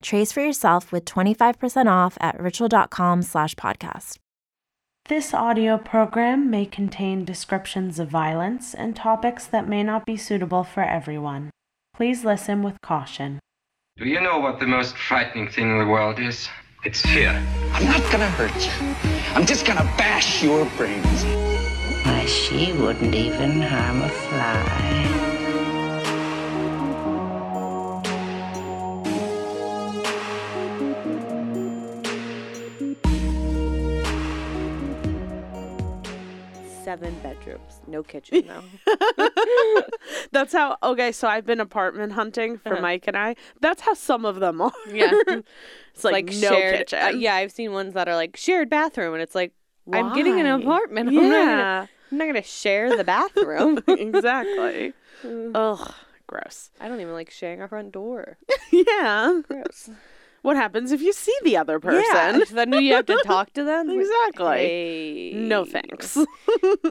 Trace for yourself with 25% off at ritual.com/podcast. This audio program may contain descriptions of violence and topics that may not be suitable for everyone. Please listen with caution. Do you know what the most frightening thing in the world is? It's fear. I'm not gonna hurt you. I'm just gonna bash your brains. Why, she wouldn't even harm a fly. Seven bedrooms, no kitchen though. That's how, okay, so I've been apartment hunting for Mike and I. That's how some of them are. Yeah. It's like no shared kitchen. Yeah, I've seen ones that are like shared bathroom and it's like, why? I'm getting an apartment. Yeah. I'm not gonna share the bathroom. Exactly. Ugh, gross. I don't even like sharing our front door. Yeah. Gross. What happens if you see the other person? Yeah, then you have to talk to them? Exactly. Hey. No thanks.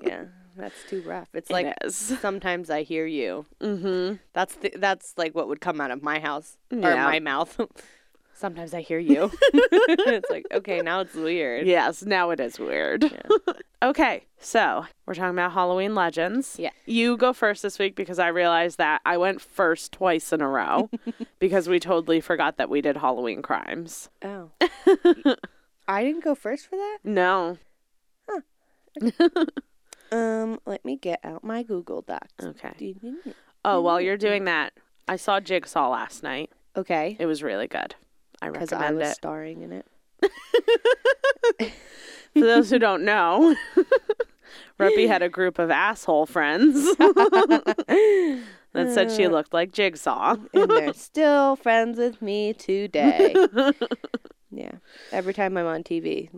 Yeah, that's too rough. It's like, it sometimes I hear you. Mm-hmm. That's like what would come out of my house or my mouth. Sometimes I hear you. It's like, okay, now it's weird. Yes, now it is weird. Yeah. Okay, so we're talking about Halloween legends. Yeah. You go first this week because I realized that I went first twice in a row because we totally forgot that we did Halloween crimes. Oh. I didn't go first for that? No. Huh. Okay. Let me get out my Google Docs. Okay. Oh, while you're doing that, I saw Jigsaw last night. Okay. It was really good. I recommend it. Because I was starring in it. For those who don't know, Ruppy had a group of asshole friends that said she looked like Jigsaw. And they're still friends with me today. Yeah. Every time I'm on TV,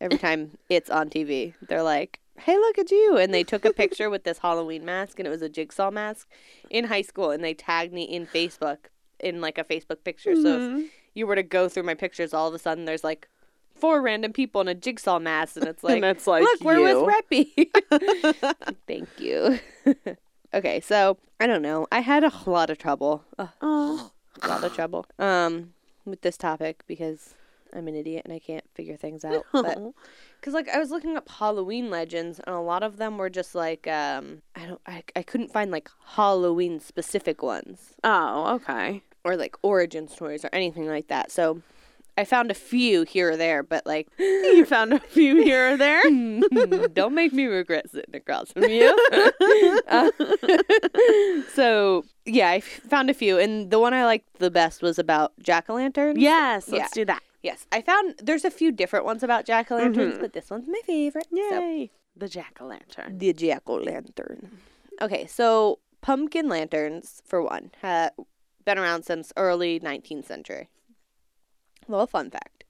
every time it's on TV, they're like, hey, look at you. And they took a picture with this Halloween mask, and it was a Jigsaw mask in high school, and they tagged me in Facebook, in like a Facebook picture. Mm-hmm. So if you were to go through my pictures, all of a sudden there's like four random people in a Jigsaw mask, and it's like, and it's like, look, you. We're with Reppy. Thank you. Okay, so I don't know. I had a lot of trouble. A lot of trouble with this topic because I'm an idiot and I can't figure things out. Because like I was looking up Halloween legends, and a lot of them were just like I couldn't find like Halloween specific ones. Oh, okay. Or like origin stories or anything like that. So I found a few here or there, but like... You found a few here or there? Don't make me regret sitting across from you. So, yeah, I found a few. And the one I liked the best was about jack-o'-lanterns. Yes, let's do that. Yes, I found... There's a few different ones about jack-o'-lanterns, but this one's my favorite. Yay. So. The jack-o'-lantern. The jack-o'-lantern. Okay, so pumpkin lanterns, for one, have been around since early 19th century. Little fun fact.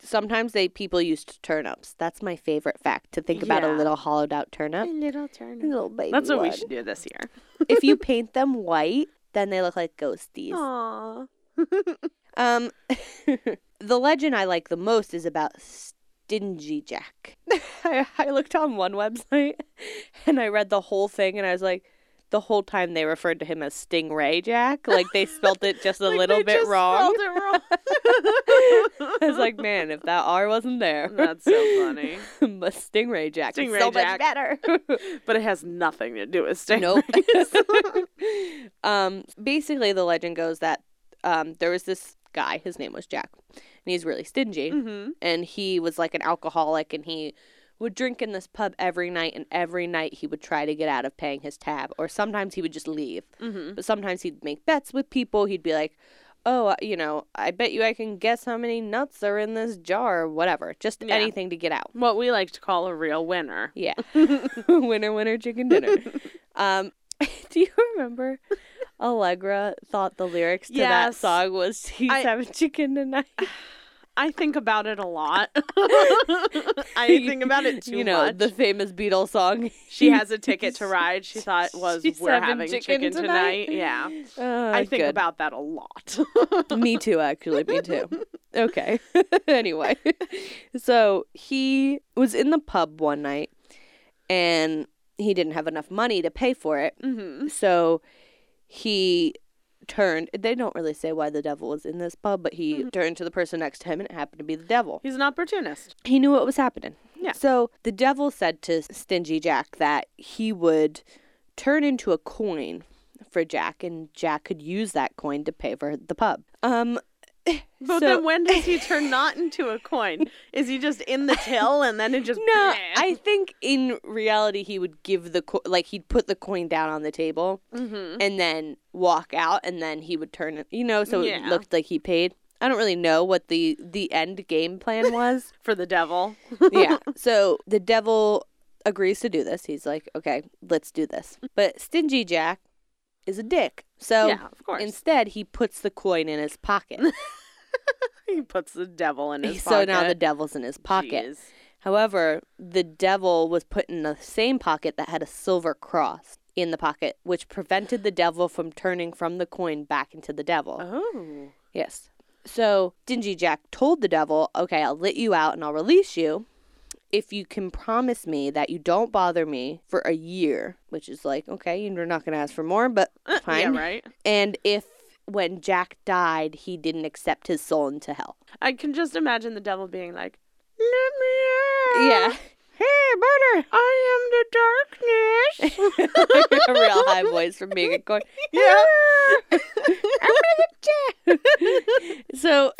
Sometimes people used turnips. That's my favorite fact, to think about a little hollowed out turnip. A little turnip. A little baby. That's what we should do this year. If you paint them white, then they look like ghosties. Aww. The legend I like the most is about Stingy Jack. I looked on one website and I read the whole thing and I was like, the whole time they referred to him as Stingray Jack. Like, they spelled it just a little bit wrong. I was like, man, if that R wasn't there. That's so funny. But Stingray Jack is so much better. But it has nothing to do with stingrays. Nope. Basically, the legend goes that there was this guy. His name was Jack. And he's really stingy. Mm-hmm. And he was, like, an alcoholic. And he would drink in this pub every night, and every night he would try to get out of paying his tab, or sometimes he would just leave. Mm-hmm. But sometimes he'd make bets with people. He'd be like, oh, you know, I bet you I can guess how many nuts are in this jar or whatever. Just anything to get out. What we like to call a real winner. Yeah. Winner, winner, chicken dinner. Do you remember Allegra thought the lyrics to that song was he's having chicken tonight? I think about it a lot. I think about it too much. You know, the famous Beatles song. She has a ticket to ride. She thought we're having chicken tonight. Yeah. I think about that a lot. Me too, actually. Me too. Okay. Anyway. So he was in the pub one night and he didn't have enough money to pay for it. Mm-hmm. So he turned, they don't really say why the devil was in this pub, but he turned to the person next to him, and it happened to be the devil. He's an opportunist. He knew what was happening. Yeah. So the devil said to Stingy Jack that he would turn into a coin for Jack, and Jack could use that coin to pay for the pub. But then when does he turn not into a coin? Is he just in the till and then it just... No, bleh. I think in reality he would give the... he'd put the coin down on the table and then walk out and then he would turn it, you know, so it looked like he paid. I don't really know what the end game plan was. For the devil. Yeah. So the devil agrees to do this. He's like, okay, let's do this. But Stingy Jack is a dick. So instead he puts the coin in his pocket. He puts the devil in his pocket. So now the devil's in his pocket. Jeez. However, the devil was put in the same pocket that had a silver cross in the pocket, which prevented the devil from turning from the coin back into the devil. Oh. Yes. So Stingy Jack told the devil, okay, I'll let you out and I'll release you if you can promise me that you don't bother me for a year, which is like, okay, you're not going to ask for more, but fine. Yeah, right. And if when Jack died, he didn't accept his soul into hell. I can just imagine the devil being like, let me out. Yeah. Hey, butter. I am the darkness. A real high voice from being a coin. Yeah. I'm in the chair. So...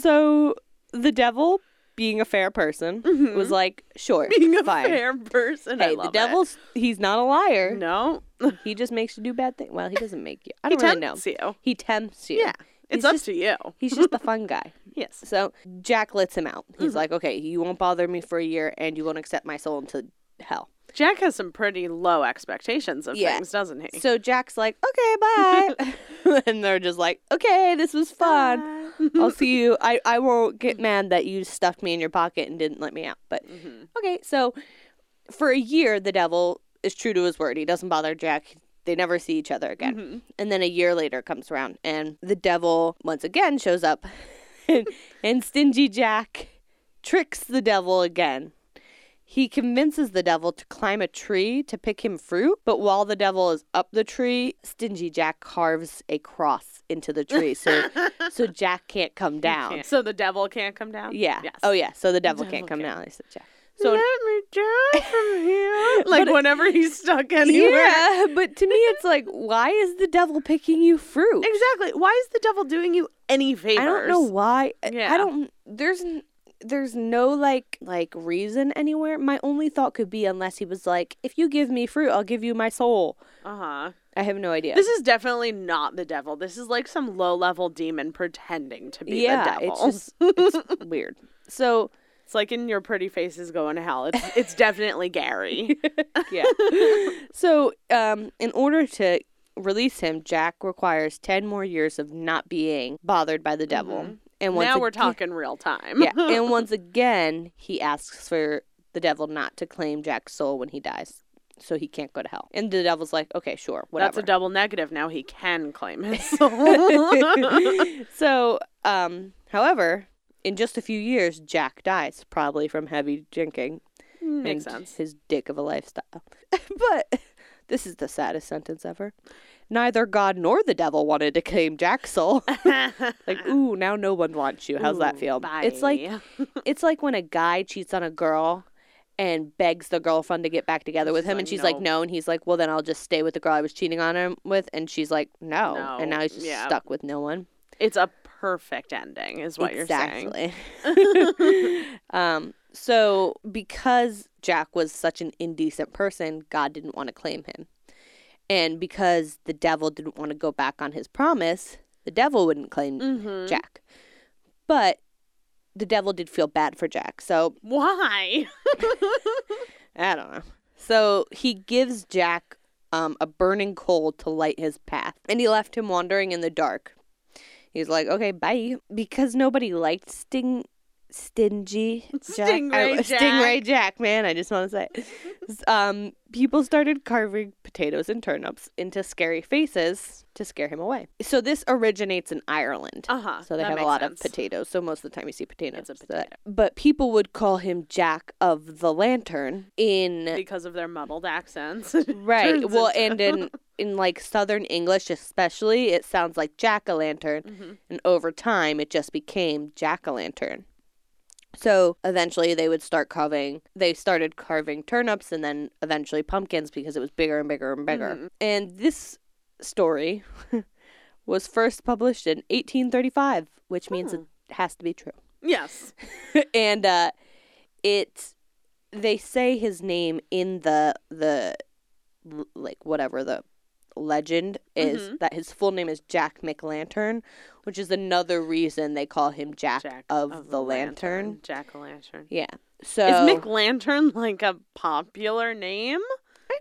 So the devil, being a fair person, was like, sure, being a fine. Fair person. Hey, I love the devil's it. He's not a liar. No, he just makes you do bad things. Well, he doesn't make you. I don't really know. He tempts you. Yeah, it's up to you. He's just the fun guy. Yes. So Jack lets him out. He's like, okay, you won't bother me for a year, and you won't accept my soul into hell. Jack has some pretty low expectations of things, doesn't he? So Jack's like, okay, bye. And they're just like, okay, this was fun. I'll see you. I won't get mad that you stuffed me in your pocket and didn't let me out. But okay, so for a year, the devil is true to his word. He doesn't bother Jack. They never see each other again. And then a year later comes around, and the devil once again shows up. And Stingy Jack tricks the devil again. He convinces the devil to climb a tree to pick him fruit, but while the devil is up the tree, Stingy Jack carves a cross into the tree, so Jack can't come down. So the devil can't come down? Yeah. Yes. Oh, yeah. So the devil can't come down. I said, Jack. So let me down from here. Like whenever he's stuck anywhere. Yeah, but to me it's like, why is the devil picking you fruit? Exactly. Why is the devil doing you any favors? I don't know why. Yeah. There's no, like reason anywhere. My only thought could be unless he was like, if you give me fruit, I'll give you my soul. Uh-huh. I have no idea. This is definitely not the devil. This is, like, some low-level demon pretending to be the devil. Yeah, it's weird. So... It's like in Your Pretty Face is Going to Hell. It's definitely Gary. Yeah. So, in order to release him, Jack requires 10 more years of not being bothered by the devil. And now we're talking real time. Yeah. And once again, he asks for the devil not to claim Jack's soul when he dies, so he can't go to hell. And the devil's like, okay, sure, whatever. That's a double negative. Now he can claim his soul. So, however, in just a few years, Jack dies, probably from heavy drinking. Makes sense. His dick of a lifestyle. But this is the saddest sentence ever. Neither God nor the devil wanted to claim Jack's soul. Like, ooh, now no one wants you. How's that feel? Bye. It's like when a guy cheats on a girl and begs the girlfriend to get back together with him, and she's like, no. And he's like, well, then I'll just stay with the girl I was cheating on him with. And she's like, no. And now he's just stuck with no one. It's a perfect ending is what you're saying. So because Jack was such an indecent person, God didn't want to claim him. And because the devil didn't want to go back on his promise, the devil wouldn't claim Jack. But the devil did feel bad for Jack, so... Why? I don't know. So he gives Jack a burning coal to light his path, and he left him wandering in the dark. He's like, okay, bye. Because nobody liked Stingray Jack, man, I just want to say it. People started carving potatoes and turnips into scary faces to scare him away. So this originates in Ireland. So they have a lot of potatoes. So most of the time you see potatoes. Potato. But people would call him Jack of the Lantern because of their muddled accents. Right. Well, and in like Southern English especially, it sounds like jack-o'-lantern. And over time it just became jack-o'-lantern. So eventually they started carving turnips and then eventually pumpkins because it was bigger and bigger and bigger. And this story was first published in 1835, which means it has to be true. Yes. And they say his name in the like whatever the legend is, that his full name is Jack McLantern, which is another reason they call him Jack of the Lantern. Jack-o'-lantern. Yeah. So is McLantern like a popular name?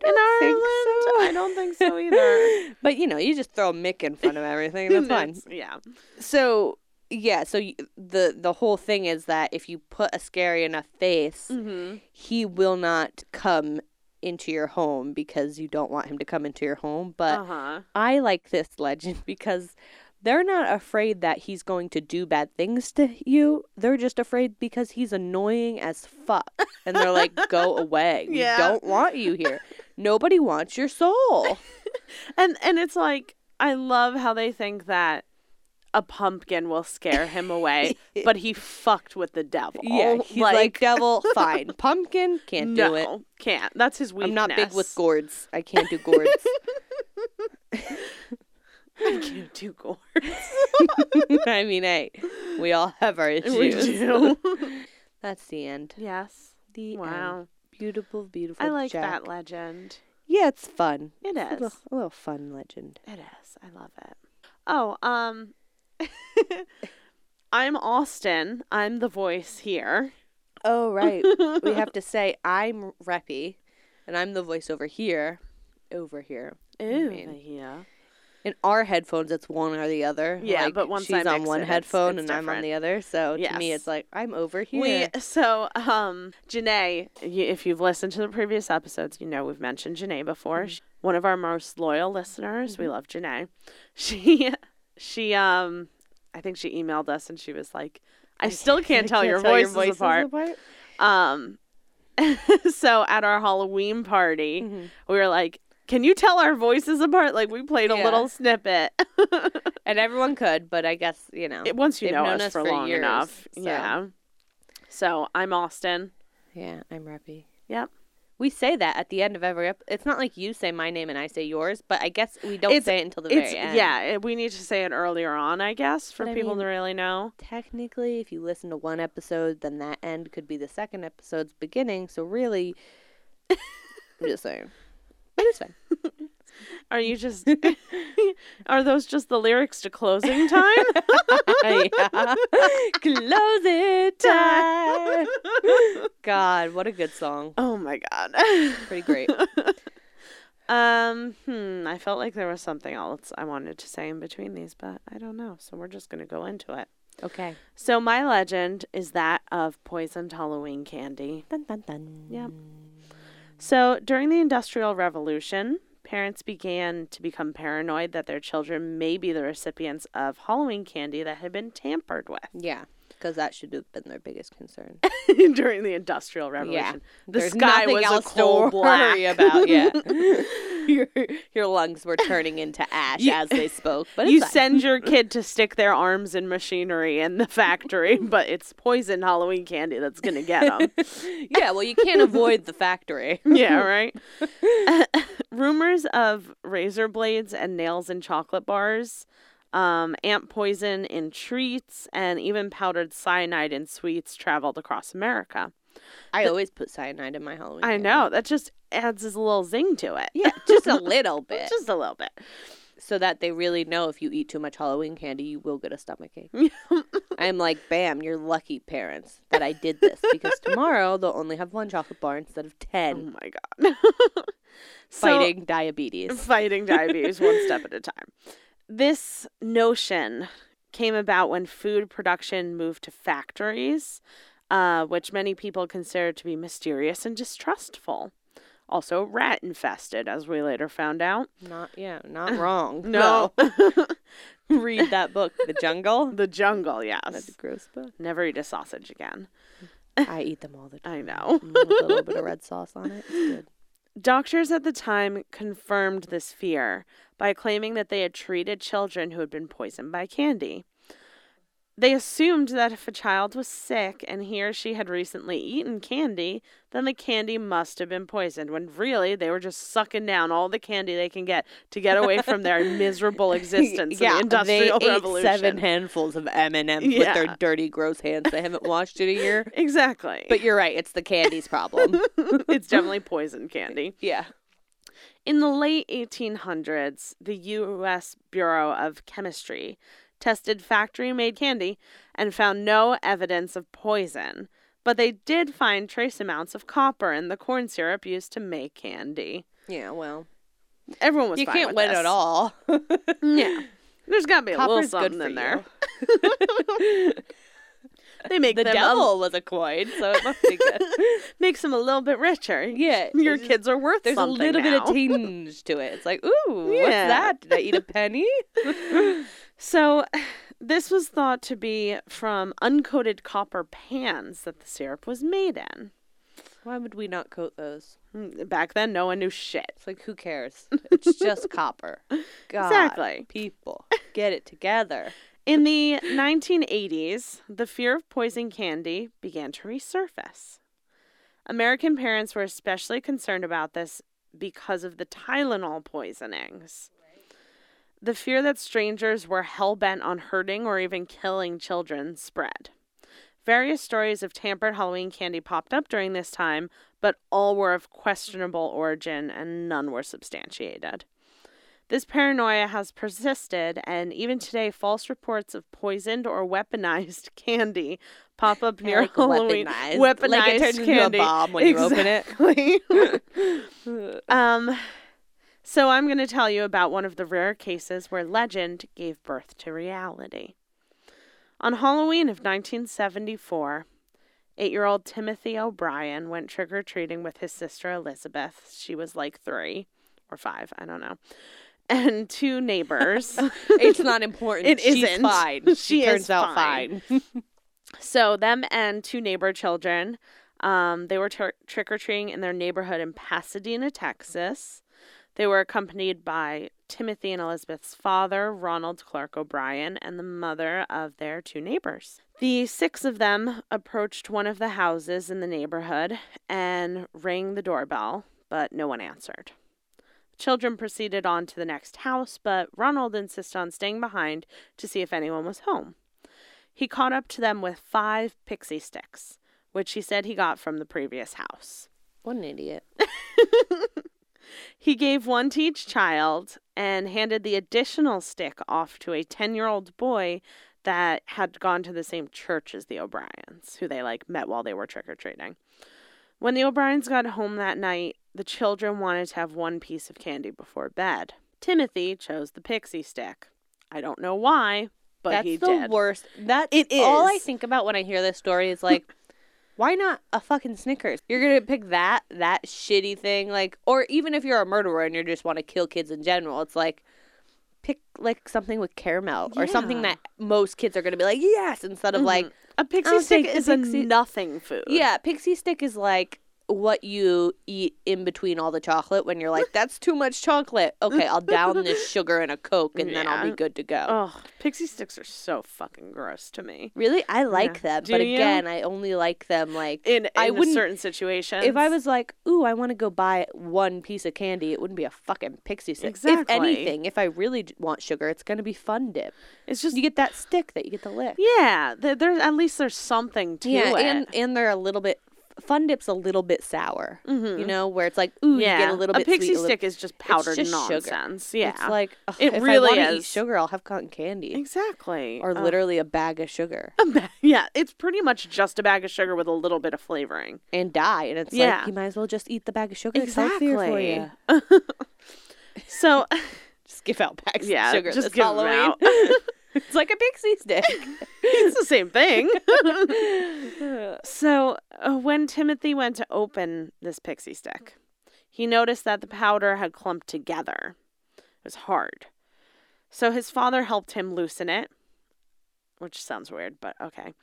I don't think so either. But you know, you just throw Mick in front of everything. That's fine. Yeah. So the whole thing is that if you put a scary enough face, he will not come into your home because you don't want him to come into your home. But I like this legend because they're not afraid that he's going to do bad things to you. They're just afraid because he's annoying as fuck. And they're like, go away. Yeah. We don't want you here. Nobody wants your soul. And it's like, I love how they think that a pumpkin will scare him away, but he fucked with the devil. Yeah, he's like devil, fine. Pumpkin, can't do it. No, can't. That's his weakness. I'm not big with gourds. I can't do gourds. I mean, hey, we all have our issues. We do. That's the end. Yes. Wow. End. Beautiful, beautiful. I like that legend. Yeah, it's fun. It's a little fun legend. It is. I love it. Oh, I'm Austin. I'm the voice here. Oh, right. We have to say I'm Reppy, and I'm the voice over here. Over here. In our headphones, it's one or the other. Yeah, like, but once she's on one headphone it's and different. I'm on the other. So to me, it's like, I'm over here. Janae, if you've listened to the previous episodes, you know we've mentioned Janae before. One of our most loyal listeners. We love Janae. She I think she emailed us and she was like, I still can't tell your voices apart. So at our Halloween party, we were like, can you tell our voices apart? Like, we played a little snippet. And everyone could, but I guess, you know. Once you know us for long years, enough. So. Yeah. So, I'm Austin. Yeah, I'm Reppy. Yep. We say that at the end of every episode. It's not like you say my name and I say yours, but I guess we don't say it until the very end. Yeah, we need to say it earlier on, I guess, for people to really know. Technically, if you listen to one episode, then that end could be the second episode's beginning. So, really, I'm just saying. But it's fine. Are those just the lyrics to Closing Time? Yeah. Closing Time. God, what a good song. Oh my God. Pretty great. I felt like there was something else I wanted to say in between these, but I don't know. So we're just going to go into it. Okay. So my legend is that of poisoned Halloween candy. Dun, dun, dun. Yep. So, during the Industrial Revolution, parents began to become paranoid that their children may be the recipients of Halloween candy that had been tampered with. Yeah, because that should have been their biggest concern. During the Industrial Revolution. Yeah. The sky was a coal black. There's nothing else to worry about, yeah. Your lungs were turning into ash as they spoke. But you send your kid to stick their arms in machinery in the factory, but it's poisoned Halloween candy that's going to get them. Yeah, well, you can't avoid the factory. Yeah, right? Rumors of razor blades and nails in chocolate bars Ant poison in treats, and even powdered cyanide in sweets traveled across America. I always put cyanide in my Halloween. I know. That just adds this little zing to it. Yeah, just a little bit. Just a little bit. So that they really know if you eat too much Halloween candy, you will get a stomachache. I'm like, bam, you're lucky, parents, that I did this. Because tomorrow they'll only have one chocolate bar instead of 10. Oh, my God. Fighting diabetes. Fighting diabetes one step at a time. This notion came about when food production moved to factories, which many people considered to be mysterious and distrustful. Also rat infested, as we later found out. Not wrong. No. Read that book, The Jungle. The Jungle, yes. That's a gross book. Never eat a sausage again. I eat them all the time. I know. A little bit of red sauce on it. It's good. Doctors at the time confirmed this fear by claiming that they had treated children who had been poisoned by candy. They assumed that if a child was sick and he or she had recently eaten candy, then the candy must have been poisoned, when really they were just sucking down all the candy they can get to get away from their miserable existence in the Industrial Revolution. They ate 7 handfuls of M&M's with their dirty, gross hands. They haven't washed in a year. Exactly. But you're right. It's the candy's problem. It's definitely poison candy. Yeah. In the late 1800s, the U.S. Bureau of Chemistry tested factory-made candy, and found no evidence of poison. But they did find trace amounts of copper in the corn syrup used to make candy. Yeah, well. Everyone was fine with this. You can't win at all. Yeah. There's got to be a little something in there. They make them. The devil was a coin, so it must be good. Makes them a little bit richer. Yeah. Your kids are worth something now. There's a little bit of tinge to it. It's like, ooh, yeah. What's that? Did I eat a penny? So this was thought to be from uncoated copper pans that the syrup was made in. Why would we not coat those? Back then, no one knew shit. It's like, who cares? It's just copper. God, exactly. People, get it together. In the 1980s, the fear of poison candy began to resurface. American parents were especially concerned about this because of the Tylenol poisonings. The fear that strangers were hell-bent on hurting or even killing children spread. Various stories of tampered Halloween candy popped up during this time, but all were of questionable origin and none were substantiated. This paranoia has persisted, and even today, false reports of poisoned or weaponized candy pop up near Halloween. Weaponized like it turns candy into a bomb when you open it. So I'm going to tell you about one of the rare cases where legend gave birth to reality. On Halloween of 1974, 8-year-old Timothy O'Brien went trick-or-treating with his sister Elizabeth. She was like 3 or 5, I don't know. And 2 neighbors. It's not important. It She's isn't. Fine. She turns is out fine. So them and 2 neighbor children, they were trick-or-treating in their neighborhood in Pasadena, Texas. They were accompanied by Timothy and Elizabeth's father, Ronald Clark O'Brien, and the mother of their 2 neighbors. The 6 of them approached one of the houses in the neighborhood and rang the doorbell, but no one answered. The children proceeded on to the next house, but Ronald insisted on staying behind to see if anyone was home. He caught up to them with 5 pixie sticks, which he said he got from the previous house. What an idiot. He gave one to each child and handed the additional stick off to a 10-year-old boy that had gone to the same church as the O'Briens, who they, met while they were trick-or-treating. When the O'Briens got home that night, the children wanted to have one piece of candy before bed. Timothy chose the pixie stick. I don't know why, but he did. That's the worst. It is. All I think about when I hear this story is, why not a fucking Snickers? You're going to pick that shitty thing, or even if you're a murderer and you just want to kill kids in general, it's pick, something with caramel or something that most kids are going to be like, yes, instead of, A pixie stick is a nothing food. Yeah, pixie stick is, what you eat in between all the chocolate when you're like, that's too much chocolate. Okay, I'll down this sugar and a Coke, and then I'll be good to go. Oh, pixie sticks are so fucking gross to me. Really? I like them. Do but you? Again, I only like them like... In certain situations. If I was like, ooh, I want to go buy one piece of candy, it wouldn't be a fucking pixie stick. Exactly. If anything, if I really want sugar, it's going to be Fun Dip. It's just... You get that stick that you get to lick. Yeah. At least there's something to it. And they're a little bit... Fun Dip's a little bit sour, you know, where it's like, ooh, you get a little bit sweet. A pixie stick is just powdered nonsense. Sugar. Yeah. It's like, ugh, it really is. If I want to eat sugar, I'll have cotton candy. Exactly. Or literally a bag of sugar. Yeah, it's pretty much just a bag of sugar with a little bit of flavoring. And dye. And it's like, you might as well just eat the bag of sugar. Exactly. It's healthier for you. So, just give out bags of sugar this Halloween. It's like a pixie stick. It's the same thing. So when Timothy went to open this pixie stick, he noticed that the powder had clumped together. It was hard. So his father helped him loosen it, which sounds weird, but okay.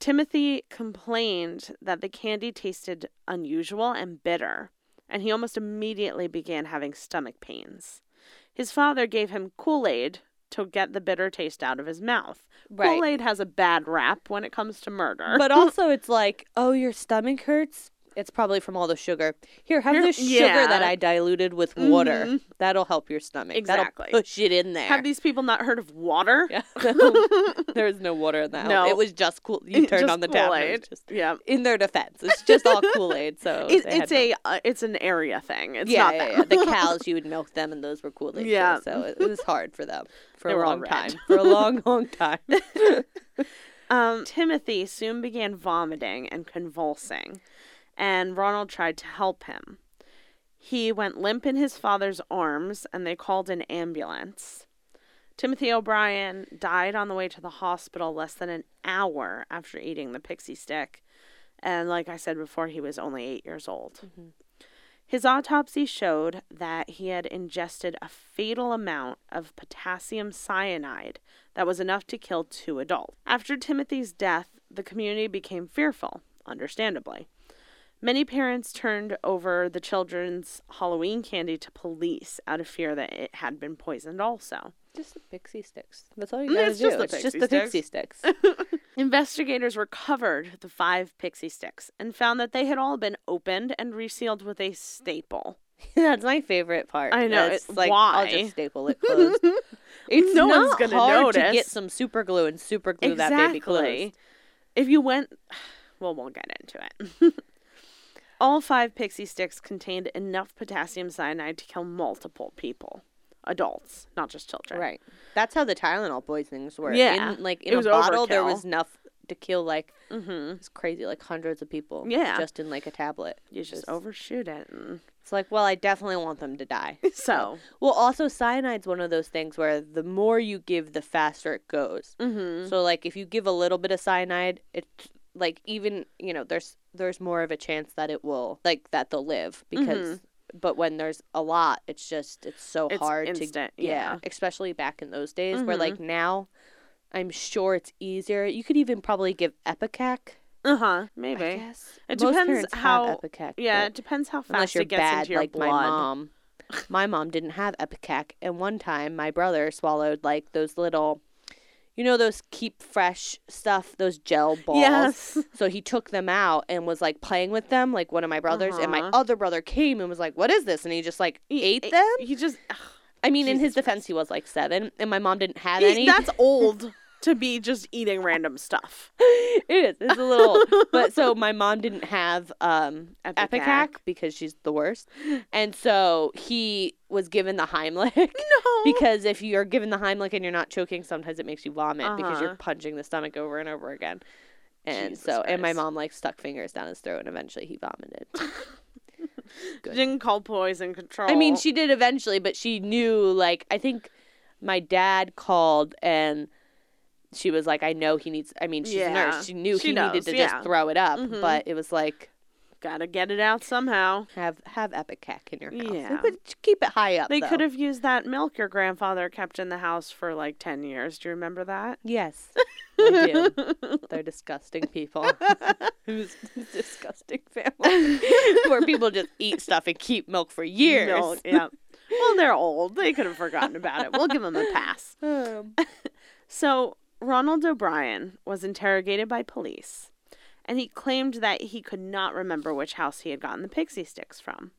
Timothy complained that the candy tasted unusual and bitter, and he almost immediately began having stomach pains. His father gave him Kool-Aid to get the bitter taste out of his mouth. Right. Kool-Aid has a bad rap when it comes to murder. But also it's like, oh, your stomach hurts? It's probably from all the sugar. Here, have this sugar that I diluted with water. Mm-hmm. That'll help your stomach. Exactly. That'll push it in there. Have these people not heard of water? Yeah. There is no water in that. No. It was just Kool. You turned on the tap. Yeah. In their defense, it's just all Kool-Aid. So it's an area thing. It's not that. The cows, you would milk them, and those were Kool-Aid. Yeah. Too, so it was hard for them for a long, long time. Timothy soon began vomiting and convulsing. And Ronald tried to help him. He went limp in his father's arms, and they called an ambulance. Timothy O'Brien died on the way to the hospital less than an hour after eating the pixie stick. And like I said before, he was only 8 years old. Mm-hmm. His autopsy showed that he had ingested a fatal amount of potassium cyanide that was enough to kill 2 adults. After Timothy's death, the community became fearful, understandably. Many parents turned over the children's Halloween candy to police out of fear that it had been poisoned also. Just the pixie sticks. That's all you gotta do. It's just the pixie sticks. Investigators recovered the 5 pixie sticks and found that they had all been opened and resealed with a staple. That's my favorite part. I know. It's like, why? I'll just staple it closed. It's no one's gonna notice. To get some super glue and super glue that baby closed. If you went... Well, we'll get into it. All 5 pixie sticks contained enough potassium cyanide to kill multiple people. Adults, not just children. Right. That's how the Tylenol poisonings were. Yeah. In a bottle, overkill. There was enough to kill, it's crazy, hundreds of people. Yeah. Just in, a tablet. You just overshoot it. And... It's like, well, I definitely want them to die. So. Well, also, cyanide's one of those things where the more you give, the faster it goes. Mm-hmm. So, if you give a little bit of cyanide, it's... even, there's more of a chance that it will, that they'll live because, but when there's a lot, it's so hard instant, to, especially back in those days where, now I'm sure it's easier. You could even probably give Epicac. Uh-huh. Maybe. I guess. It most depends how, Epicac, yeah, it depends how fast it gets into your blood. My mom. My mom didn't have Epicac. And one time my brother swallowed, those little... You know those Keep Fresh stuff, those gel balls? Yes. So he took them out and was, playing with them, one of my brothers. Uh-huh. And my other brother came and was like, what is this? And he just, ate them? He just... Ugh, I mean, in his defense, he was, 7. And my mom didn't have any. That's old to be just eating random stuff. It is. It's a little old. But so my mom didn't have Epicac because she's the worst. And so he... was given the Heimlich. No. Because if you're given the Heimlich and you're not choking, sometimes it makes you vomit because you're punching the stomach over and over again. And Jesus Christ. And my mom, stuck fingers down his throat and eventually he vomited. Good. Didn't call poison control. I mean, she did eventually, but she knew, I think my dad called and she was like, I know he needs, she's a nurse. She knew he needed to just throw it up, but it was Gotta get it out somehow. Have epic cack in your house. Yeah. But keep it high up, They could have used that milk your grandfather kept in the house for like 10 years. Do you remember that? Yes. I do. They're disgusting people. It was a disgusting family. Where people just eat stuff and keep milk for years. Milk, yeah. Well, they're old. They could have forgotten about it. We'll give them a pass. So Ronald O'Brien was interrogated by police. And he claimed that he could not remember which house he had gotten the pixie sticks from.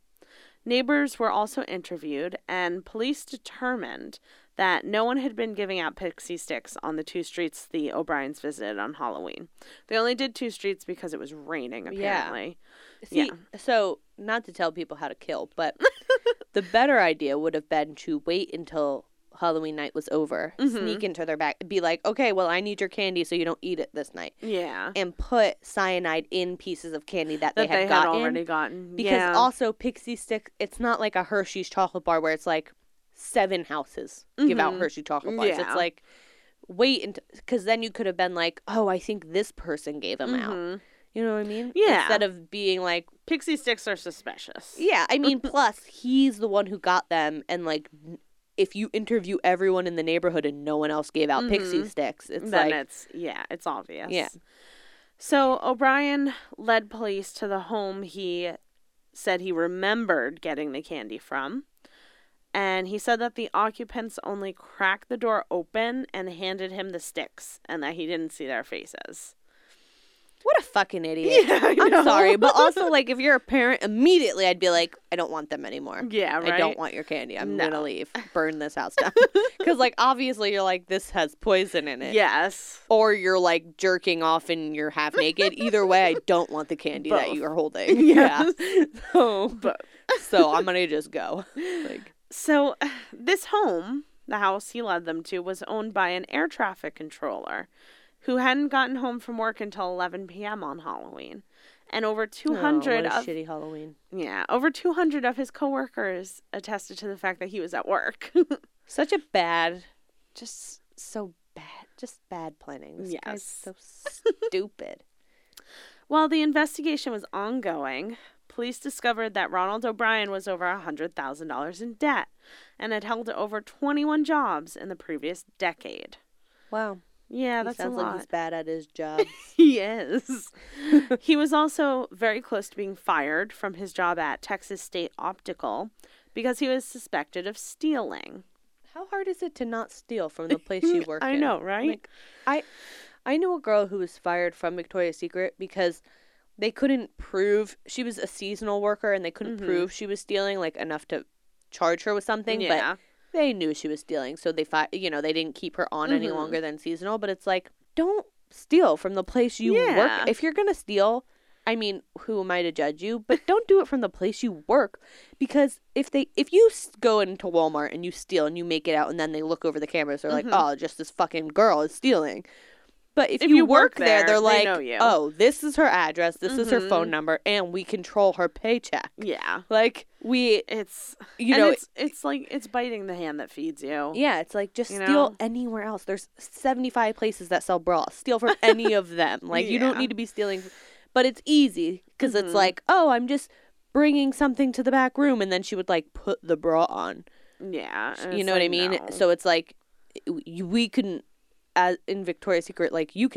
Neighbors were also interviewed, and police determined that no one had been giving out pixie sticks on the two streets the O'Briens visited on Halloween. They only did two streets because it was raining, apparently. Yeah. So not to tell people how to kill, but the better idea would have been to wait until Halloween night was over, sneak into their back, be like, okay, well, I need your candy so you don't eat it this night. Yeah. And put cyanide in pieces of candy that they had already gotten. Because also pixie sticks, it's not like a Hershey's chocolate bar where it's like seven houses give out Hershey chocolate bars. Yeah. It's like, wait, because then you could have been like, oh, I think this person gave them out. You know what I mean? Yeah. Instead of being like... Pixie sticks are suspicious. Yeah. I mean, plus, he's the one who got them and like... If you interview everyone in the neighborhood and no one else gave out pixie sticks, it's obvious. Yeah. So O'Brien led police to the home he said he remembered getting the candy from. And he said that the occupants only cracked the door open and handed him the sticks and that he didn't see their faces. What a fucking idiot. Yeah, I'm sorry. But also, like, if you're a parent, immediately I'd be like, I don't want them anymore. Yeah, right. I don't want your candy. I'm going to leave. Burn this house down. Because, like, obviously you're like, this has poison in it. Yes. Or you're, like, jerking off and you're half naked. Either way, I don't want the candy that you are holding. Yes. Yeah. So I'm going to just go. Like. So this home, the house he led them to, was owned by an air traffic controller who hadn't gotten home from work until 11 p.m. on Halloween. And over 200 of... shitty Halloween. Yeah. Over 200 of his coworkers attested to the fact that he was at work. Such a bad... Just so bad. Just bad planning. This guy's so stupid. While the investigation was ongoing, police discovered that Ronald O'Brien was over $100,000 in debt and had held over 21 jobs in the previous decade. Wow. Yeah, that sounds a lot. Like he's bad at his job. He is. He was also very close to being fired from his job at Texas State Optical because he was suspected of stealing. How hard is it to not steal from the place you work in? I know, right? Like, I knew a girl who was fired from Victoria's Secret because they couldn't prove she was a seasonal worker and they couldn't prove she was stealing like enough to charge her with something, but they knew she was stealing, so they they didn't keep her on any longer than seasonal. But it's like, don't steal from the place you work. If you're going to steal, I mean, who am I to judge you? But don't do it from the place you work, because if you go into Walmart and you steal and you make it out and then they look over the cameras, they're like, oh, just this fucking girl is stealing. But if you work there, they're like, oh, this is her address, this is her phone number, and we control her paycheck. Yeah. Like, it's like, it's biting the hand that feeds you. Yeah, it's like, just steal anywhere else. There's 75 places that sell bras. Steal from any of them. Like, you don't need to be stealing. But it's easy, because it's like, oh, I'm just bringing something to the back room, and then she would, like, put the bra on. Yeah. You know what I mean? No. So it's like, we couldn't. As in Victoria's Secret, like, you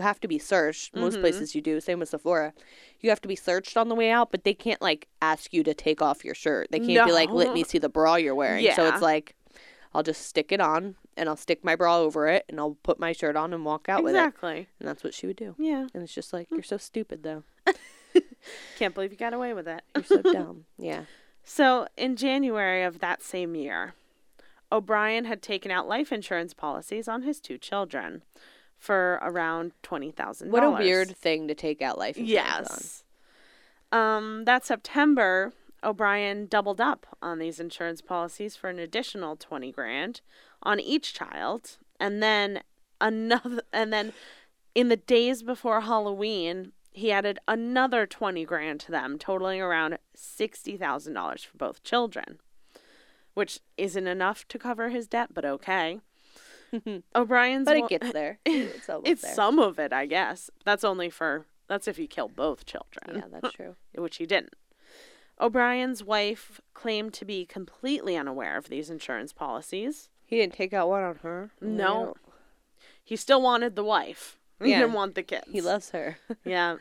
have to be searched. Most places you do. Same with Sephora. You have to be searched on the way out, but they can't, like, ask you to take off your shirt. They can't be like, let me see the bra you're wearing. Yeah. So it's like, I'll just stick it on, and I'll stick my bra over it, and I'll put my shirt on and walk out with it. Exactly. And that's what she would do. Yeah. And it's just like, you're so stupid, though. Can't believe you got away with it. You're so dumb. Yeah. So in January of that same year, O'Brien had taken out life insurance policies on his two children for around $20,000. What a weird thing to take out life insurance on. That September, O'Brien doubled up on these insurance policies for an additional $20,000 on each child, and then in the days before Halloween, he added another $20,000 to them, totaling around $60,000 for both children, which isn't enough to cover his debt, but okay. O'Brien's... But it gets there. It's some of it, I guess. That's only for That's if he killed both children. Yeah, that's true. Which he didn't. O'Brien's wife claimed to be completely unaware of these insurance policies. He didn't take out one on her? No. He still wanted the wife. He didn't want the kids. He loves her. Yeah.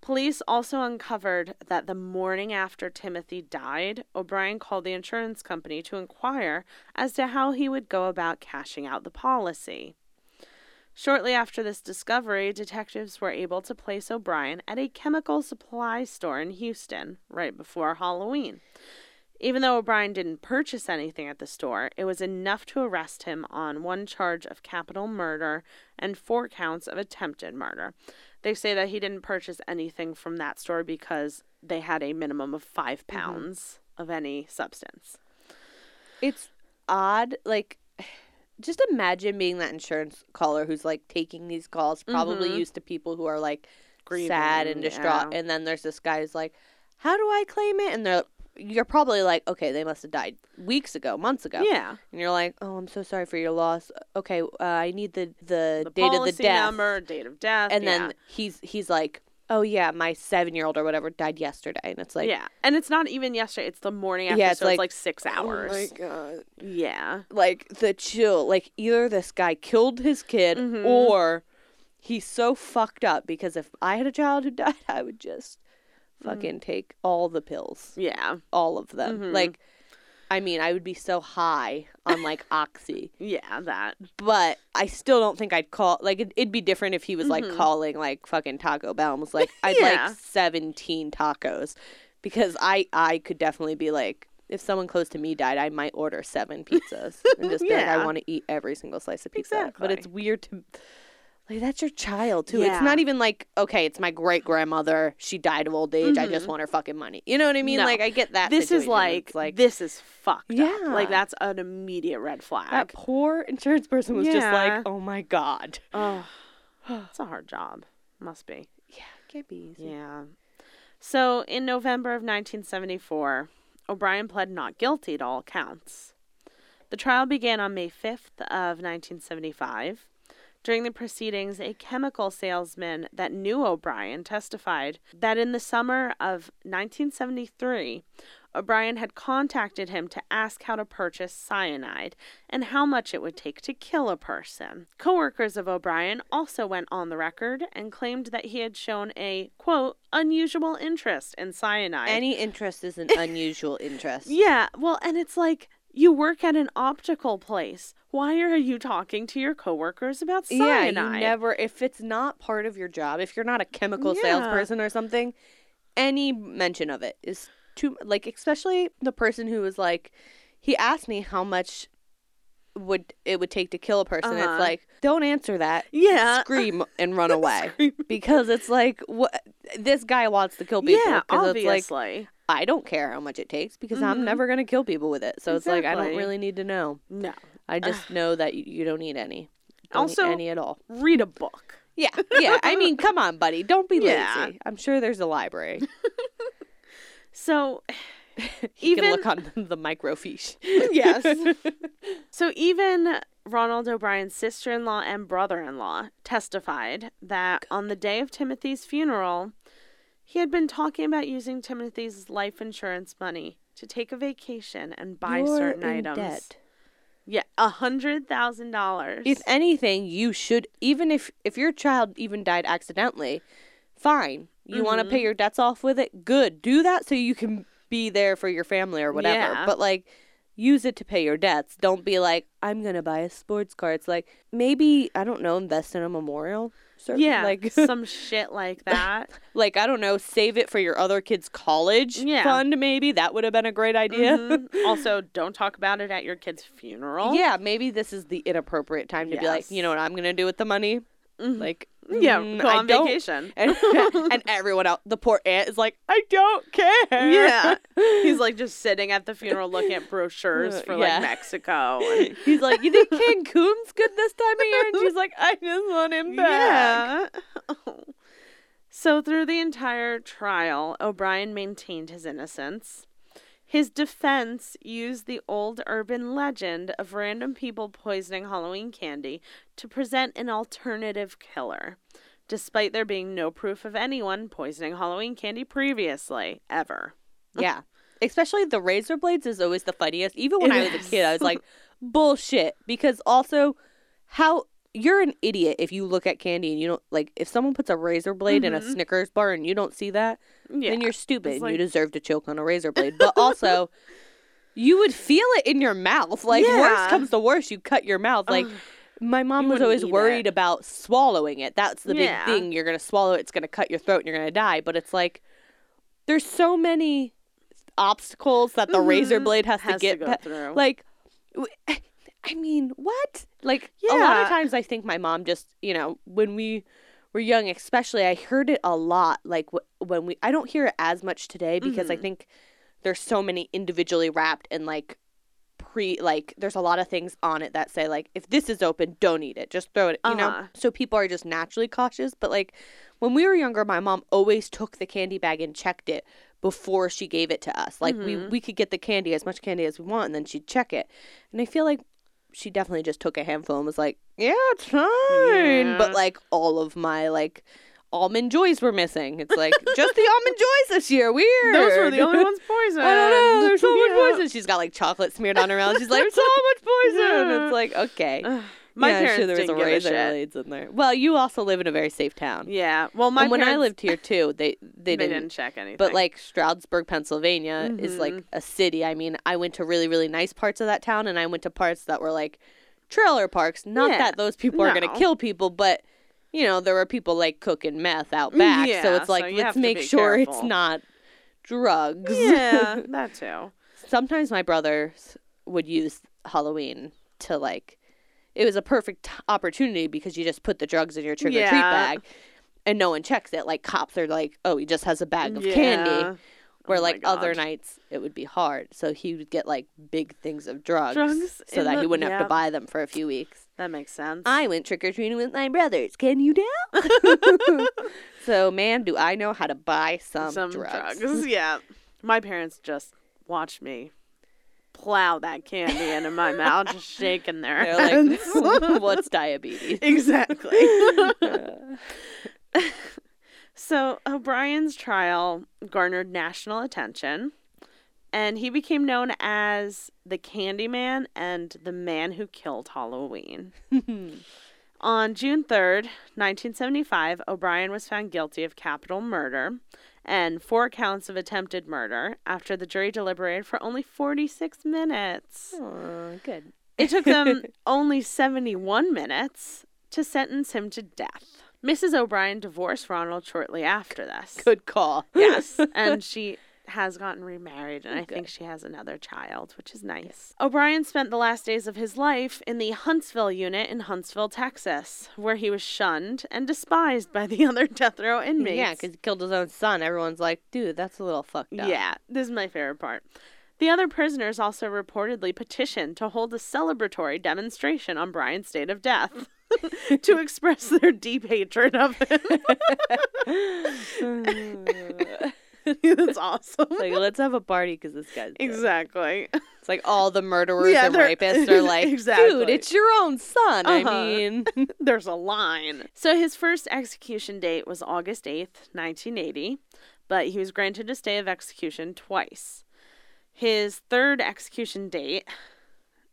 Police also uncovered that the morning after Timothy died, O'Brien called the insurance company to inquire as to how he would go about cashing out the policy. Shortly after this discovery, detectives were able to place O'Brien at a chemical supply store in Houston right before Halloween. Even though O'Brien didn't purchase anything at the store, it was enough to arrest him on one charge of capital murder and 4 counts of attempted murder. They say that he didn't purchase anything from that store because they had a minimum of 5 pounds of any substance. It's odd, like... Just imagine being that insurance caller who's, like, taking these calls, probably used to people who are, like, grieving, sad and distraught. Yeah. And then there's this guy who's like, how do I claim it? And you're probably like, okay, they must have died weeks ago, months ago. Yeah. And you're like, oh, I'm so sorry for your loss. Okay, I need the date of the death. Number, date of death. And then he's like, oh, yeah, my 7-year-old or whatever died yesterday. And it's like. Yeah. And it's not even yesterday. It's the morning after. Yeah, it's so like, it's like 6 hours. Oh, my God. Yeah. Like the chill. Like either this guy killed his kid or he's so fucked up because if I had a child who died, I would just fucking take all the pills. Yeah. All of them. Like, I mean, I would be so high on, like, Oxy. Yeah, that. But I still don't think I'd call... Like, it'd be different if he was, like, calling, like, fucking Taco Bell and was like, I'd like 17 tacos. Because I could definitely be like, if someone close to me died, I might order 7 pizzas. And just be like, I want to eat every single slice of pizza. Exactly. But it's weird to... Like, that's your child, too. Yeah. It's not even like, okay, it's my great-grandmother. She died of old age. I just want her fucking money. You know what I mean? No. Like, I get that this situation. Is like, this is fucked up. Like, that's an immediate red flag. That poor insurance person was just like, oh, my God. Oh, it's a hard job. Must be. Yeah, it can't be easy. Yeah. So, in November of 1974, O'Brien pled not guilty to all counts. The trial began on May 5th of 1975. During the proceedings, a chemical salesman that knew O'Brien testified that in the summer of 1973, O'Brien had contacted him to ask how to purchase cyanide and how much it would take to kill a person. Coworkers of O'Brien also went on the record and claimed that he had shown a, quote, unusual interest in cyanide. Any interest is an unusual interest. Yeah, well, and it's like... You work at an optical place. Why are you talking to your coworkers about cyanide? Yeah, you never... If it's not part of your job, if you're not a chemical salesperson or something, any mention of it is too... Like, especially the person who was like... He asked me how much it would take to kill a person. It's like, don't answer that. Yeah. Scream and run away. Because it's like, what? This guy wants to kill people. Yeah, obviously. It's like, I don't care how much it takes because I'm never going to kill people with it. So it's like, I don't really need to know. No. I just know that you don't need any. Don't need any at all. Read a book. Yeah. Yeah. I mean, come on, buddy. Don't be lazy. I'm sure there's a library. So you can look on the microfiche. Yes. So even Ronald O'Brien's sister-in-law and brother-in-law testified that on the day of Timothy's funeral... He had been talking about using Timothy's life insurance money to take a vacation and buy certain items. You're in debt. Yeah, $100,000. If anything, you should, even if your child even died accidentally, fine. You want to pay your debts off with it? Good. Do that so you can be there for your family or whatever. Yeah. But, like, use it to pay your debts. Don't be like, I'm going to buy a sports car. It's like, maybe, I don't know, invest in a memorial. Yeah, like some shit like that. Like, I don't know, save it for your other kid's college fund, maybe. That would have been a great idea. Also, don't talk about it at your kid's funeral. Yeah, maybe this is the inappropriate time to be like, you know what I'm going to do with the money? Like, go on vacation. And everyone else, the poor aunt is like, I don't care. Yeah. He's like just sitting at the funeral looking at brochures for like Mexico. And... He's like, you think Cancun's good this time of year? And she's like, I just want him back. Yeah. Oh. So through the entire trial, O'Brien maintained his innocence. His defense used the old urban legend of random people poisoning Halloween candy to present an alternative killer. despite there being no proof of anyone poisoning Halloween candy previously, ever. Yeah. Especially the razor blades is always the funniest. Even when I was a kid, I was like, bullshit. Because also, how... You're an idiot if you look at candy and you don't, like, if someone puts a razor blade in a Snickers bar and you don't see that, then you're stupid. Like... You deserve to choke on a razor blade. But also, you would feel it in your mouth. Like, worse comes to worse, you cut your mouth. Like, my mom was always worried about swallowing it. That's the big thing. You're going to swallow it, it's going to cut your throat, and you're going to die. But it's like, there's so many obstacles that the razor blade has to get to through. Like, I mean, what? Like, a lot of times I think my mom just, you know, when we were young, especially, I heard it a lot. Like, when I don't hear it as much today because I think there's so many individually wrapped and, like, there's a lot of things on it that say, like, if this is open, don't eat it. Just throw it, you know? So people are just naturally cautious. But, like, when we were younger, my mom always took the candy bag and checked it before she gave it to us. Like, we could get the candy, as much candy as we want, and then she'd check it. And I feel like she definitely just took a handful and was like, yeah, it's fine. Yeah. But, like, all of my, like, Almond Joys were missing. It's like, just the Almond Joys this year. Weird. Those were the only ones poisoned. I don't know. There's so much poison. She's got, like, chocolate smeared on her mouth. She's like, there's so much poison. It's like, okay. My parents sure there was didn't a razor blades in there. Well, you also live in a very safe town. Yeah. Well, my parents... when I lived here, too, they didn't check anything. But, like, Stroudsburg, Pennsylvania is, like, a city. I mean, I went to really, really nice parts of that town, and I went to parts that were, like, trailer parks. Not that those people are going to kill people, but... You know, there were people, like, cooking meth out back. Yeah, so it's like, so let's make sure careful. It's not drugs. Yeah, that too. Sometimes my brothers would use Halloween to, like, it was a perfect opportunity because you just put the drugs in your trick-or-treat bag and no one checks it. Like, cops are like, oh, he just has a bag of candy. Where, like, other nights, it would be hard. So he would get, like, big things of drugs so that he wouldn't have to buy them for a few weeks. That makes sense. I went trick-or-treating with my brothers. Can you now? So, man, do I know how to buy some drugs. Yeah. My parents just watched me plow that candy into my mouth, just shaking their hands. They're like, what's diabetes? Exactly. So O'Brien's trial garnered national attention, and he became known as the Candyman and the man who killed Halloween. On June 3rd, 1975, O'Brien was found guilty of capital murder and 4 counts of attempted murder after the jury deliberated for only 46 minutes. Oh, good. It took them only 71 minutes to sentence him to death. Mrs. O'Brien divorced Ronald shortly after this. Good call. Yes. And she has gotten remarried, and I think she has another child, which is nice. Yes. O'Brien spent the last days of his life in the Huntsville unit in Huntsville, Texas, where he was shunned and despised by the other death row inmates. Yeah, because he killed his own son. Everyone's like, dude, that's a little fucked up. Yeah, this is my favorite part. The other prisoners also reportedly petitioned to hold a celebratory demonstration on Brian's date of death. To express their deep hatred of him. That's awesome. Like, let's have a party because this guy's dead. Exactly. It's like all the murderers and rapists are like, dude, it's your own son. I mean, there's a line. So his first execution date was August 8th, 1980, but he was granted a stay of execution twice. His third execution date,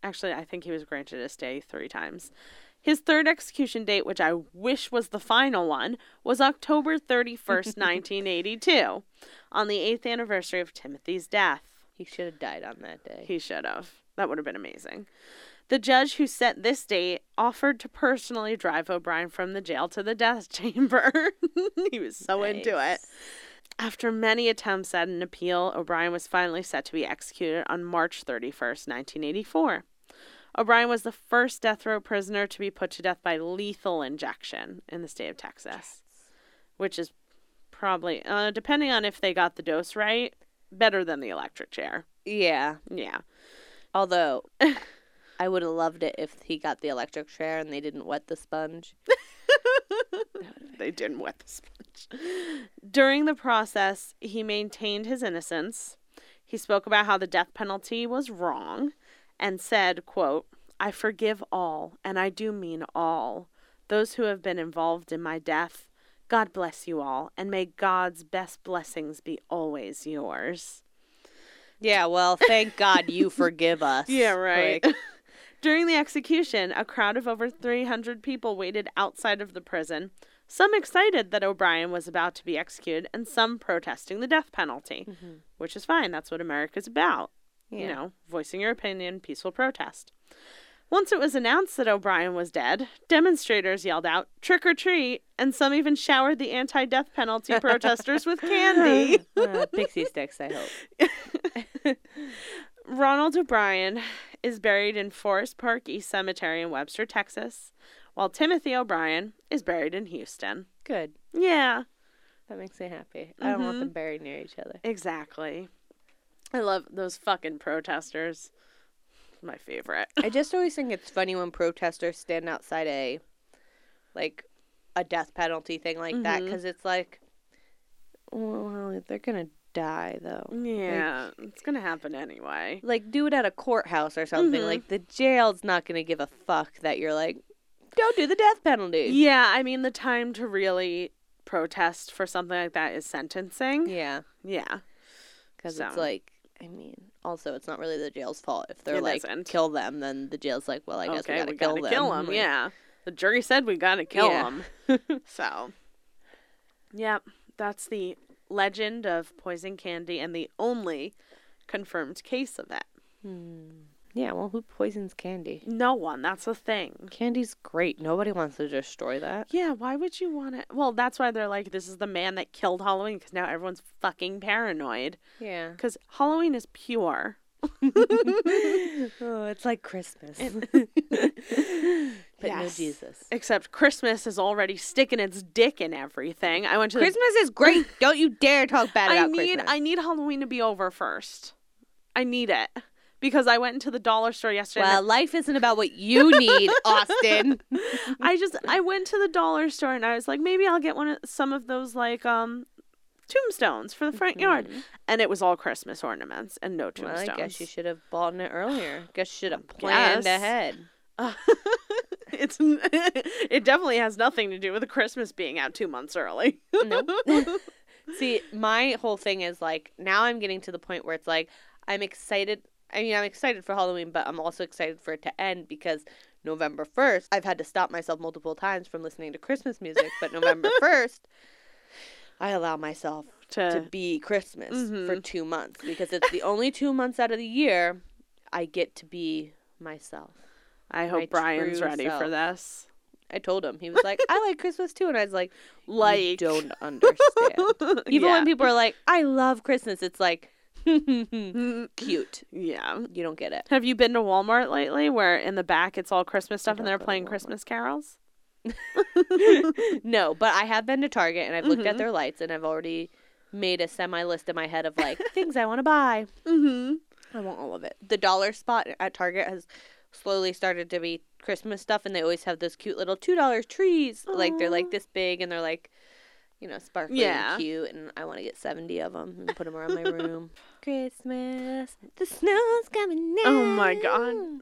actually, I think he was granted a stay 3 times. His third execution date, which I wish was the final one, was October 31st, 1982, on the 8th anniversary of Timothy's death. He should have died on that day. He should have. That would have been amazing. The judge who set this date offered to personally drive O'Brien from the jail to the death chamber. He was so into it. After many attempts at an appeal, O'Brien was finally set to be executed on March 31st, 1984. O'Brien was the first death row prisoner to be put to death by lethal injection in the state of Texas, which is probably, depending on if they got the dose right, better than the electric chair. Yeah. Yeah. Although, I would have loved it if he got the electric chair and they didn't wet the sponge. They didn't wet the sponge. During the process, he maintained his innocence. He spoke about how the death penalty was wrong. And said, quote, I forgive all, and I do mean all, those who have been involved in my death, God bless you all, and may God's best blessings be always yours. Yeah, well, thank God you forgive us. Yeah, right. Like. During the execution, a crowd of over 300 people waited outside of the prison, some excited that O'Brien was about to be executed and some protesting the death penalty, mm-hmm. which is fine. That's what America's about. Yeah. You know, voicing your opinion, peaceful protest. Once it was announced that O'Brien was dead, demonstrators yelled out, "Trick or treat," and some even showered the anti-death penalty protesters with candy. Pixie sticks, I hope. Ronald O'Brien is buried in Forest Park East Cemetery in Webster, Texas, while Timothy O'Brien is buried in Houston. Good. Yeah. That makes me happy. Mm-hmm. I don't want them buried near each other. Exactly. I love those fucking protesters. My favorite. I just always think it's funny when protesters stand outside a death penalty thing like mm-hmm. that, because it's like, well, they're going to die, though. Yeah, it's going to happen anyway. Like, do it at a courthouse or something. Mm-hmm. Like, the jail's not going to give a fuck that you're like, don't do the death penalty. Yeah, I mean, the time to really protest for something like that is sentencing. Yeah. Yeah. Because it's like, I mean, also, it's not really the jail's fault. If they're kill them, then the jail's like, well, I guess we gotta kill them. Like, yeah. The jury said we gotta kill them. So, yep, that's the legend of poison candy and the only confirmed case of that. Yeah, well, who poisons candy? No one. That's the thing. Candy's great. Nobody wants to destroy that. Yeah, why would you want it? Well, that's why they're like, this is the man that killed Halloween, because now everyone's fucking paranoid. Yeah. Because Halloween is pure. Oh, it's like Christmas. But yes. No Jesus. Except Christmas is already sticking its dick in everything. I went to Christmas is great. Don't you dare talk bad about Christmas. I need Halloween to be over first. I need it. Because I went into the dollar store yesterday. Well, life isn't about what you need, Austin. I went to the dollar store and I was like, maybe I'll get some of those tombstones for the front mm-hmm. yard. And it was all Christmas ornaments and no tombstones. Well, I guess you should have bought it earlier. Guess you should have planned ahead. It definitely has nothing to do with Christmas being out 2 months early. Nope. See, my whole thing is like, now I'm getting to the point where it's like, I'm excited. I mean, I'm excited for Halloween, but I'm also excited for it to end because November 1st, I've had to stop myself multiple times from listening to Christmas music, but November 1st, I allow myself to be Christmas mm-hmm. for 2 months because it's the only 2 months out of the year I get to be myself. I hope Brian's ready for this. I told him. He was like, I like Christmas too. And I was like, you don't understand. Even when people are like, I love Christmas, it's like, cute. Yeah. You don't get it. Have you been to Walmart lately where in the back it's all Christmas stuff and they're playing Christmas carols? No, but I have been to Target and I've looked mm-hmm. at their lights and I've already made a semi-list in my head of things I want to buy. Mm-hmm. I want all of it. The dollar spot at Target has slowly started to be Christmas stuff and they always have those cute little $2 trees. Aww. Like they're like this big and they're like, you know, sparkly and cute, and I want to get 70 of them and put them around my room. Christmas, the snow's coming now. Oh, my God.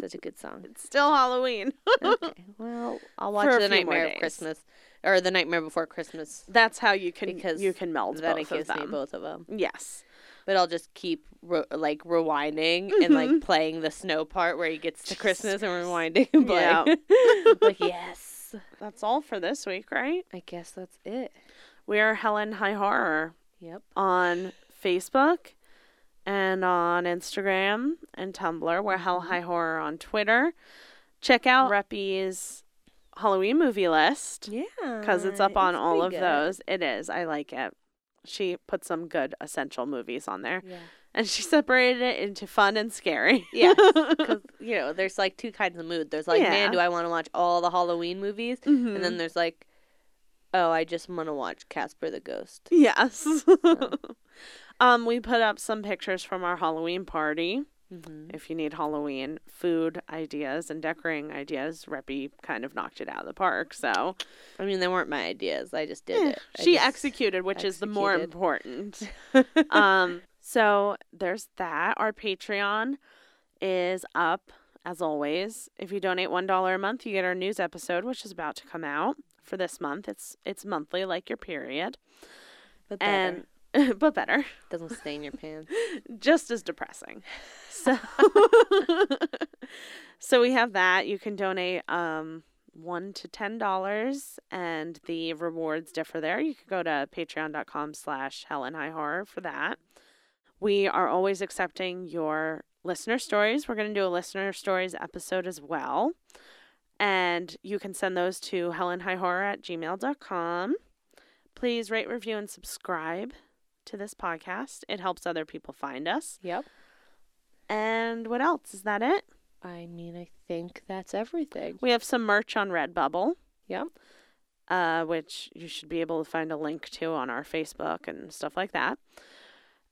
Such a good song. It's still Halloween. Okay, well, I'll watch The Nightmare of Christmas, or The Nightmare Before Christmas. That's how you can meld both of them. Then it gives me both of them. Yes. But I'll just keep rewinding mm-hmm. and playing the snow part where he gets to Christmas and rewinding and playing. Yeah. Yes. That's all for this week, right? I guess that's it. We are Helen High Horror. Yep. On Facebook and on Instagram and Tumblr. We're Hell High Horror on Twitter. Check out Reppy's Halloween movie list. Yeah. Because it's up on all of those. It is. I like it. She put some good essential movies on there. Yeah. And she separated it into fun and scary. Yeah. Because, you know, there's two kinds of mood. There's man, do I want to watch all the Halloween movies? Mm-hmm. And then there's I just want to watch Casper the Ghost. Yes. So. We put up some pictures from our Halloween party. Mm-hmm. If you need Halloween food ideas and decorating ideas, Reppy kind of knocked it out of the park. So, I mean, they weren't my ideas. I just did it. She executed, which is the more important. So there's that. Our Patreon is up, as always. If you donate $1 a month, you get our news episode, which is about to come out. for this month. It's monthly, like your period. But better. And, but better. Doesn't stain your pants. Just as depressing. So, so we have that. You can donate $1 to $10, and the rewards differ there. You could go to patreon.com/HellandHighHorror for that. We are always accepting your listener stories. We're going to do a listener stories episode as well. And you can send those to HellandHighHorror@gmail.com. Please rate, review, and subscribe to this podcast. It helps other people find us. Yep. And what else? Is that it? I mean, I think that's everything. We have some merch on Redbubble. Yep. Which you should be able to find a link to on our Facebook and stuff like that.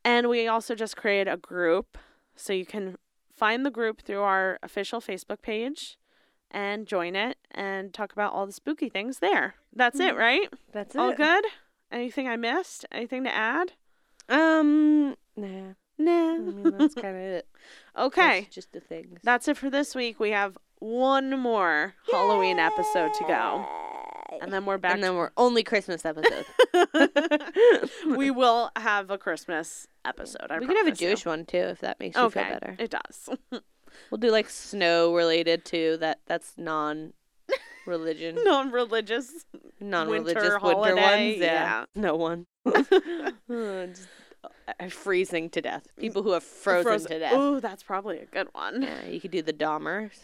And we also just created a group, so you can find the group through our official Facebook page and join it and talk about all the spooky things there. That's it, right? That's it. All good? Anything I missed? Anything to add? Nah. Nah. I mean, that's kind of it. Okay. That's just the things. That's it for this week. We have one more Halloween episode to go. And then we're back. And then we're only Christmas episode. We will have a Christmas episode. We can have a Jewish one too, if that makes you feel better. It does. We'll do like snow related too. That's non-religion. Non-religious winter ones. Yeah. No one. Just freezing to death. People who have frozen to death. Oh, that's probably a good one. Yeah, you could do the Dahmers.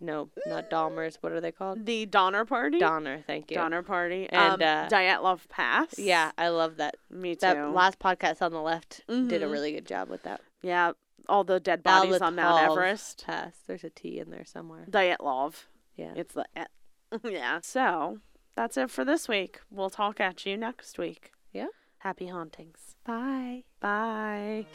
No, not Dahmers. What are they called? The Donner Party. Donner, thank you. Donner Party. And Dyatlov Pass. Yeah, I love that. Me too. That last podcast on the left did a really good job with that. Yeah, all the dead bodies on Mount Everest. Pass. There's a T in there somewhere. Dyatlov. Yeah. It's the Yeah. So, that's it for this week. We'll talk at you next week. Yeah. Happy hauntings. Bye. Bye.